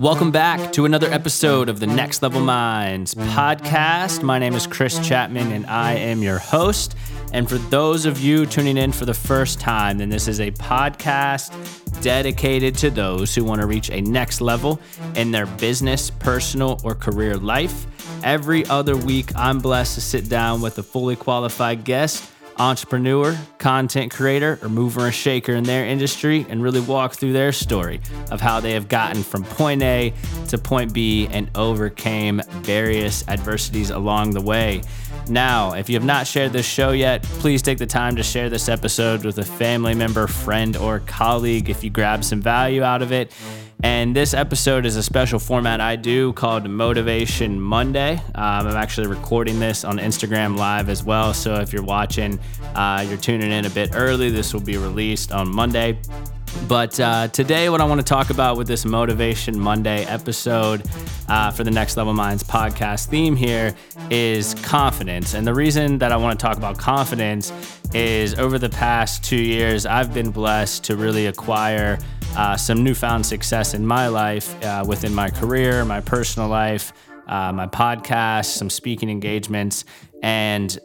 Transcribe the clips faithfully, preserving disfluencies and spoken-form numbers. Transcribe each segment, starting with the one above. Welcome back to another episode of the Next Level Minds podcast. My name is Chris Chapman, and I am your host. And for those of you tuning in for the first time, then this is a podcast dedicated to those who want to reach a next level in their business, personal, or career life. Every other week, I'm blessed to sit down with a fully qualified guest, entrepreneur, content creator, or mover and shaker in their industry, and really walk through their story of how they have gotten from point A to point B and overcame various adversities along the way. Now, if you have not shared this show yet, please take the time to share this episode with a family member, friend, or colleague if you grab some value out of it. And this episode is a special format I do called Motivation Monday. Um, I'm actually recording this on Instagram Live as well. So if you're watching, uh, you're tuning in a bit early, this will be released on Monday. But uh, today, what I want to talk about with this Motivation Monday episode uh, for the Next Level Minds podcast theme here is confidence. And the reason that I want to talk about confidence is over the past two years, I've been blessed to really acquire uh, some newfound success in my life, uh, within my career, my personal life, uh, my podcast, some speaking engagements, and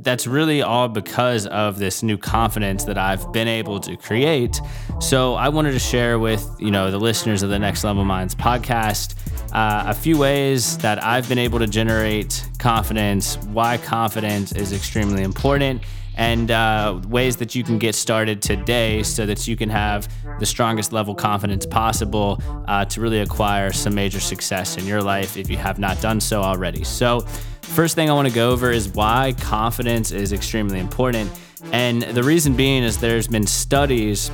that's really all because of this new confidence that I've been able to create. So I wanted to share with, you know, the listeners of the Next Level Minds podcast uh, a few ways that I've been able to generate confidence, why confidence is extremely important, and uh, ways that you can get started today so that you can have the strongest level confidence possible uh, to really acquire some major success in your life if you have not done so already. So first thing I want to go over is why confidence is extremely important. And the reason being is there's been studies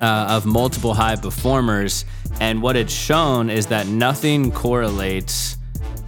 uh, of multiple high performers, and what it's shown is that nothing correlates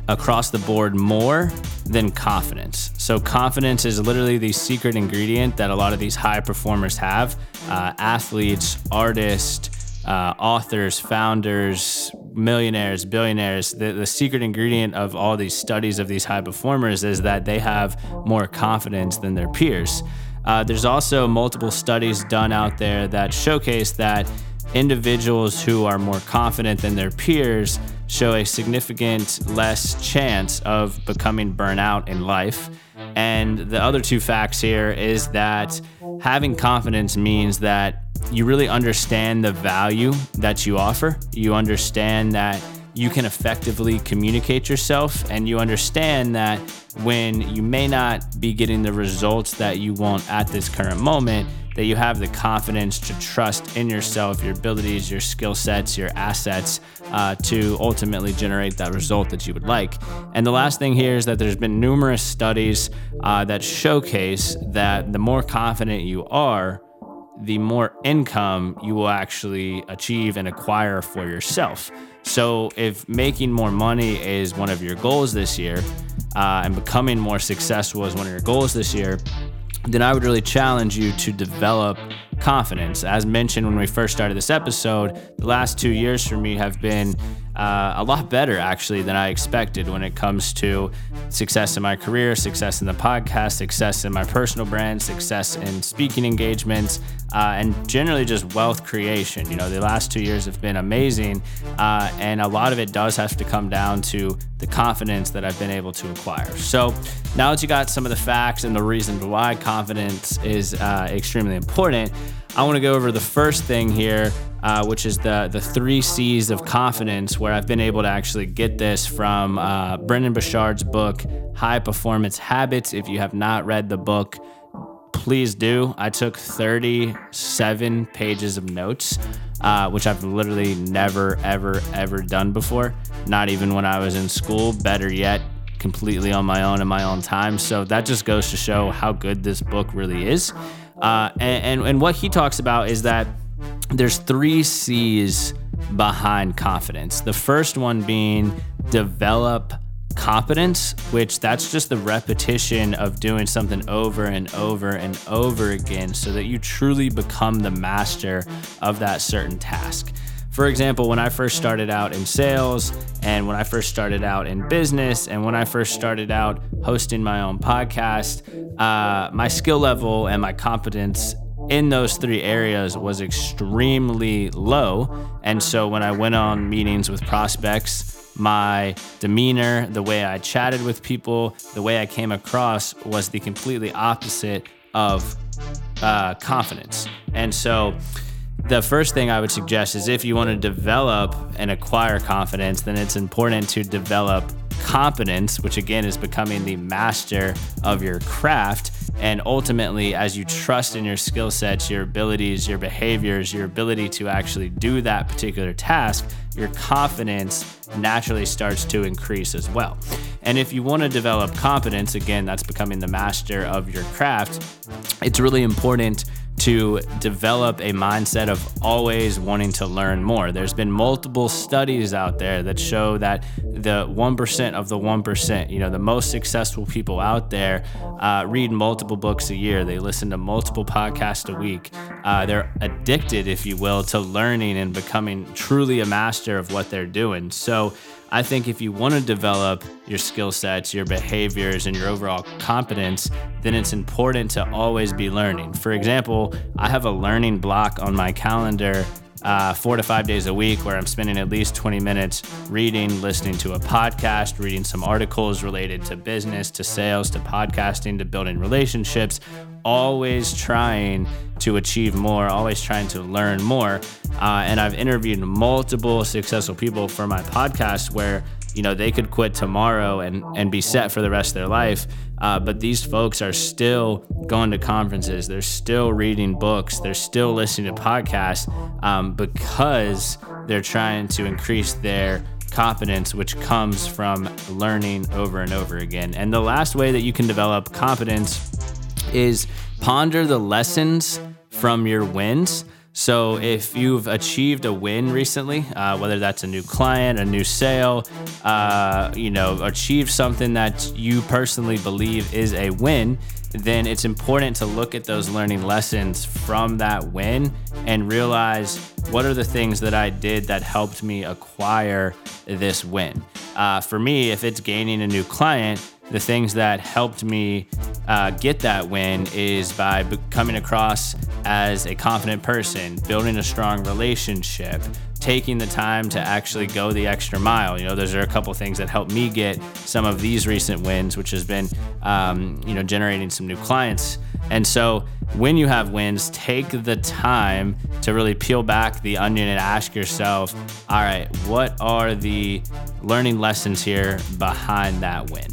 across the board more than confidence. So confidence is literally the secret ingredient that a lot of these high performers have. Uh, athletes, artists, uh, authors, founders, millionaires, billionaires. The, the secret ingredient of all these studies of these high performers is that they have more confidence than their peers. Uh, there's also multiple studies done out there that showcase that individuals who are more confident than their peers show a significant less chance of becoming burnout in life. And the other two facts here is that having confidence means that you really understand the value that you offer. You understand that you can effectively communicate yourself, and you understand that when you may not be getting the results that you want at this current moment, that you have the confidence to trust in yourself, your abilities, your skill sets, your assets uh, to ultimately generate that result that you would like. And the last thing here is that there's been numerous studies uh, that showcase that the more confident you are, the more income you will actually achieve and acquire for yourself. So if making more money is one of your goals this year uh, and becoming more successful is one of your goals this year, then I would really challenge you to develop confidence. As mentioned when we first started this episode, the last two years for me have been uh, a lot better actually than I expected when it comes to success in my career, success in the podcast, success in my personal brand, success in speaking engagements, uh, and generally just wealth creation. You know, the last two years have been amazing, uh, and a lot of it does have to come down to the confidence that I've been able to acquire. So now that you got some of the facts and the reasons why confidence is uh, extremely important, I want to go over the first thing here, uh, which is the the three C's of confidence, where I've been able to actually get this from uh, Brendan Burchard's book, High Performance Habits. If you have not read the book, please do. I took thirty-seven pages of notes, uh, which I've literally never, ever, ever done before. Not even when I was in school, better yet, completely on my own in my own time. So that just goes to show how good this book really is. Uh, and, and, and what he talks about is that there's three C's behind confidence. The first one being develop competence, which that's just the repetition of doing something over and over and over again so that you truly become the master of that certain task. For example, when I first started out in sales, and when I first started out in business, and when I first started out hosting my own podcast, uh, my skill level and my competence in those three areas was extremely low. And so when I went on meetings with prospects, my demeanor, the way I chatted with people, the way I came across was the completely opposite of uh, confidence. And so the first thing I would suggest is if you want to develop and acquire confidence, then it's important to develop competence, which again is becoming the master of your craft. And ultimately, as you trust in your skill sets, your abilities, your behaviors, your ability to actually do that particular task, your confidence naturally starts to increase as well. And if you want to develop competence, again, that's becoming the master of your craft, it's really important to develop a mindset of always wanting to learn more. There's been multiple studies out there that show that the one percent of the one percent, you know, the most successful people out there uh, read multiple books a year. They listen to multiple podcasts a week. Uh, they're addicted, if you will, to learning and becoming truly a master of what they're doing. So I think if you want to develop your skill sets, your behaviors, and your overall competence, then it's important to always be learning. For example, I have a learning block on my calendar uh, four to five days a week where I'm spending at least twenty minutes reading, listening to a podcast, reading some articles related to business, to sales, to podcasting, to building relationships, always trying to achieve more, always trying to learn more. Uh, and I've interviewed multiple successful people for my podcast where, you know, they could quit tomorrow and, and be set for the rest of their life. Uh, but these folks are still going to conferences. They're still reading books. They're still listening to podcasts um, because they're trying to increase their competence, which comes from learning over and over again. And the last way that you can develop competence is ponder the lessons from your wins. So if you've achieved a win recently, uh, whether that's a new client, a new sale, uh, you know, achieve something that you personally believe is a win, then it's important to look at those learning lessons from that win and realize what are the things that I did that helped me acquire this win. Uh, for me, if it's gaining a new client, the things that helped me uh, get that win is by coming across as a confident person, building a strong relationship, taking the time to actually go the extra mile. You know, those are a couple things that helped me get some of these recent wins, which has been, um, you know, generating some new clients. And so when you have wins, take the time to really peel back the onion and ask yourself, all right, what are the learning lessons here behind that win?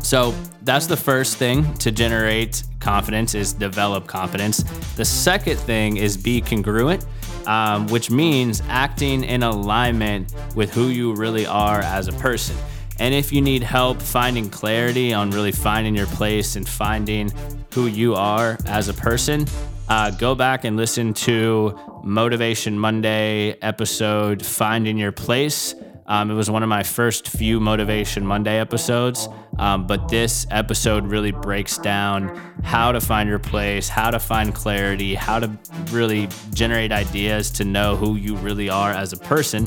So that's the first thing to generate confidence, is develop confidence. The second thing is be congruent, um, which means acting in alignment with who you really are as a person. And if you need help finding clarity on really finding your place and finding who you are as a person, uh, go back and listen to Motivation Monday episode, Finding Your Place. Um, it was one of my first few Motivation Monday episodes, um, but this episode really breaks down how to find your place, how to find clarity, how to really generate ideas to know who you really are as a person.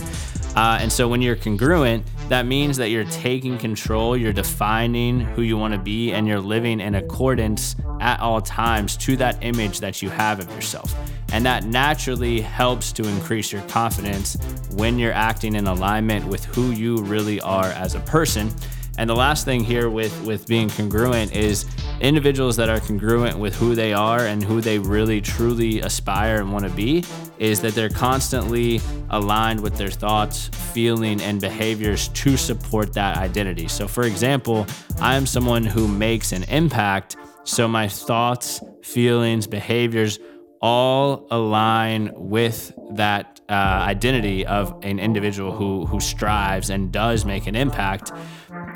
Uh, and so when you're congruent, that means that you're taking control, you're defining who you want to be, and you're living in accordance at all times to that image that you have of yourself. And that naturally helps to increase your confidence when you're acting in alignment with who you really are as a person. And the last thing here with, with being congruent is individuals that are congruent with who they are and who they really truly aspire and want to be is that they're constantly aligned with their thoughts, feeling, and behaviors to support that identity. So for example, I'm someone who makes an impact. So my thoughts, feelings, behaviors all align with that uh, identity of an individual who who strives and does make an impact.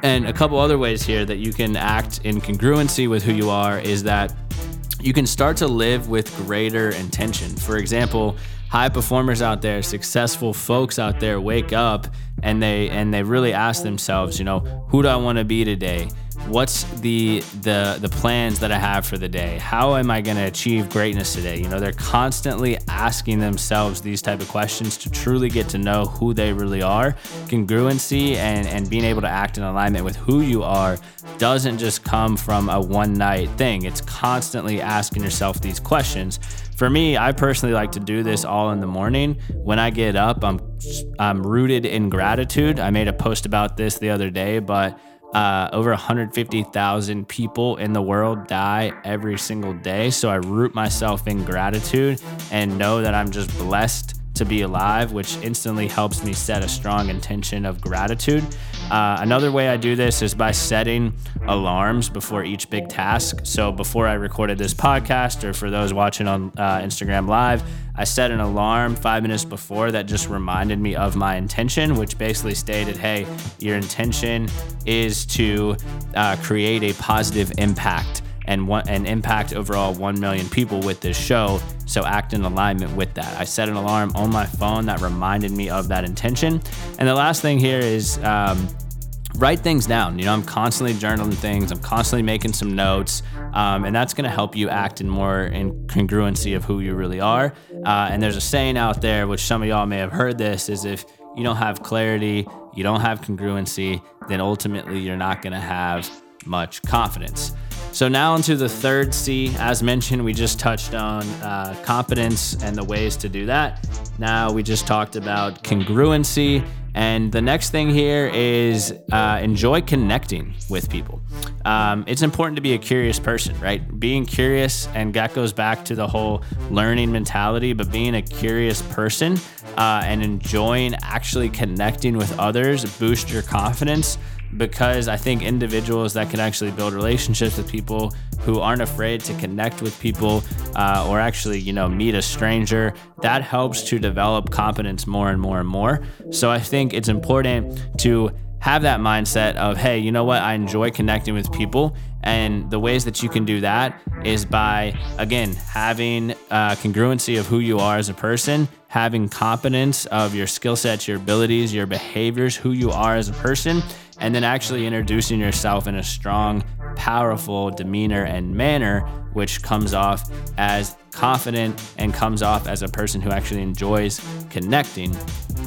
And a couple other ways here that you can act in congruency with who you are is that you can start to live with greater intention. For example, high performers out there, successful folks out there wake up and they and they really ask themselves, you know, who do I want to be today? what's the the the plans that I have for the day? How am I going to achieve greatness today? You know, they're constantly asking themselves these type of questions to truly get to know who they really are. Congruency and, and being able to act in alignment with who you are doesn't just come from a one night thing. It's constantly asking yourself these questions. For me, I personally like to do this all in the morning. When I get up, I'm I'm rooted in gratitude. I made a post about this the other day, but Uh, over one hundred fifty thousand people in the world die every single day. So I root myself in gratitude and know that I'm just blessed to be alive, which instantly helps me set a strong intention of gratitude. Uh, another way I do this is by setting alarms before each big task. So before I recorded this podcast, or for those watching on uh, Instagram Live, I set an alarm five minutes before that just reminded me of my intention, which basically stated, hey, your intention is to uh, create a positive impact and one, and impact overall one million people with this show. So act in alignment with that. I set an alarm on my phone that reminded me of that intention. And the last thing here is um, write things down. You know, I'm constantly journaling things. I'm constantly making some notes. Um, and that's going to help you act in more in congruency of who you really are. Uh, and there's a saying out there, which some of y'all may have heard this, is if you don't have clarity, you don't have congruency, then ultimately you're not going to have much confidence. So now into the third C. As mentioned, we just touched on uh, competence and the ways to do that. Now we just talked about congruency. And the next thing here is uh, enjoy connecting with people. Um, it's important to be a curious person, right? Being curious, and that goes back to the whole learning mentality, but being a curious person uh, and enjoying actually connecting with others boosts your confidence, because I think individuals that can actually build relationships with people who aren't afraid to connect with people uh, or actually, you know, meet a stranger, that helps to develop competence more and more and more. So I think it's important to have that mindset of, hey, you know what? I enjoy connecting with people. And the ways that you can do that is by, again, having uh, congruency of who you are as a person, having competence of your skill sets, your abilities, your behaviors, who you are as a person, and then actually introducing yourself in a strong, powerful demeanor and manner, which comes off as confident and comes off as a person who actually enjoys connecting.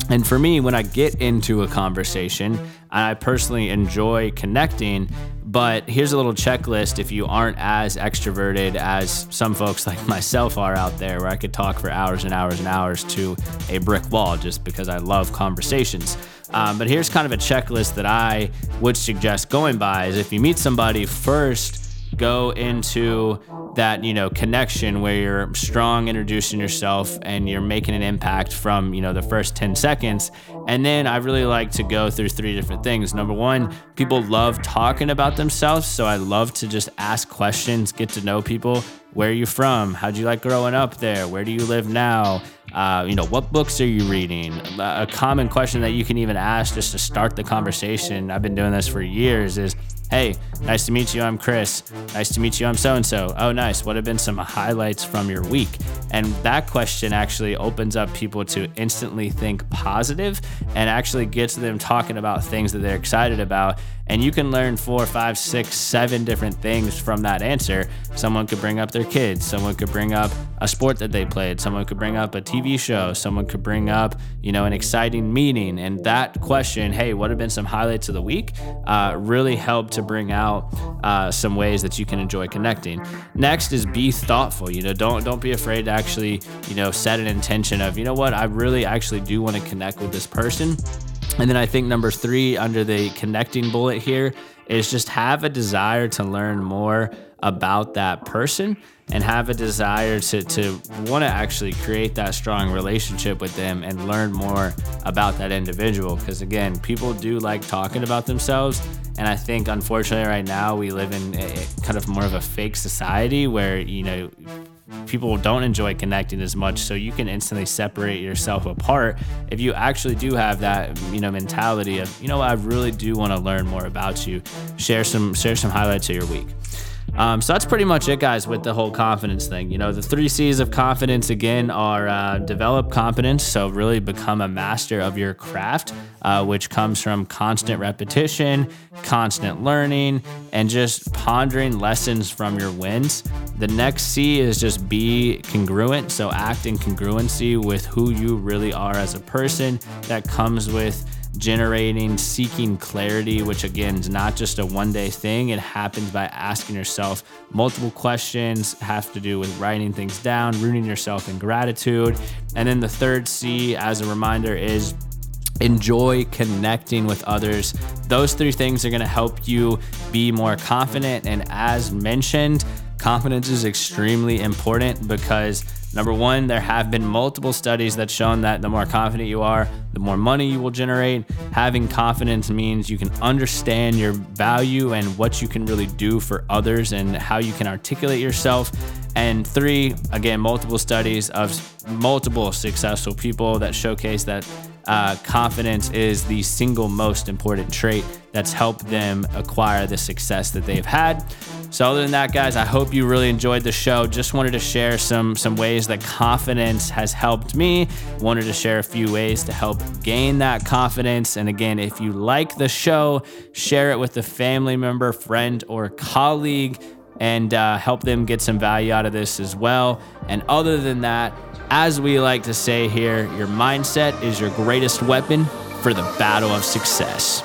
And for me, when I get into a conversation, I personally enjoy connecting, but here's a little checklist if you aren't as extroverted as some folks like myself are out there, where I could talk for hours and hours and hours to a brick wall just because I love conversations. Um, but here's kind of a checklist that I would suggest going by is if you meet somebody, first go into that, you know, connection where you're strong introducing yourself and you're making an impact from, you know, the first ten seconds. And then I really like to go through three different things. Number one, people love talking about themselves. So I love to just ask questions, get to know people. Where are you from? How'd you like growing up there? Where do you live now? Uh, you know, what books are you reading? A common question that you can even ask just to start the conversation, I've been doing this for years, is, hey, nice to meet you, I'm Chris. Nice to meet you, I'm so-and-so. Oh, nice, what have been some highlights from your week? And that question actually opens up people to instantly think positive and actually gets them talking about things that they're excited about. And you can learn four, five, six, seven different things from that answer. Someone could bring up their kids. Someone could bring up a sport that they played. Someone could bring up a T V show. Someone could bring up, you know, an exciting meeting. And that question, hey, what have been some highlights of the week, uh, really helped to bring out uh, some ways that you can enjoy connecting. Next is be thoughtful. You know, don't don't be afraid to actually, you know, set an intention of, you know what, I really actually do want to connect with this person. And then I think number three under the connecting bullet here is just have a desire to learn more about that person and have a desire to to want to actually create that strong relationship with them and learn more about that individual. Because again, people do like talking about themselves. And I think unfortunately right now we live in a, kind of more of a fake society where, you know, people don't enjoy connecting as much, so you can instantly separate yourself apart if you actually do have that, you know, mentality of, you know, I really do want to learn more about you. Share some share some highlights of your week. Um, so that's pretty much it, guys, with the whole confidence thing. You know, the three C's of confidence, again, are uh, develop competence. So really become a master of your craft, uh, which comes from constant repetition, constant learning, and just pondering lessons from your wins. The next C is just be congruent. So act in congruency with who you really are as a person. That comes with generating, seeking clarity, which again is not just a one day thing. It happens by asking yourself multiple questions, have to do with writing things down, rooting yourself in gratitude. And then the third C, as a reminder, is enjoy connecting with others. Those three things are going to help you be more confident. And as mentioned, confidence is extremely important because number one, there have been multiple studies that shown that the more confident you are, the more money you will generate. Having confidence means you can understand your value and what you can really do for others and how you can articulate yourself. And three, again, multiple studies of multiple successful people that showcase that uh, confidence is the single most important trait that's helped them acquire the success that they've had. So other than that, guys, I hope you really enjoyed the show. Just wanted to share some some ways that confidence has helped me. Wanted to share a few ways to help gain that confidence. And again, if you like the show, share it with a family member, friend, or colleague, and uh, help them get some value out of this as well. And other than that, as we like to say here, your mindset is your greatest weapon for the battle of success.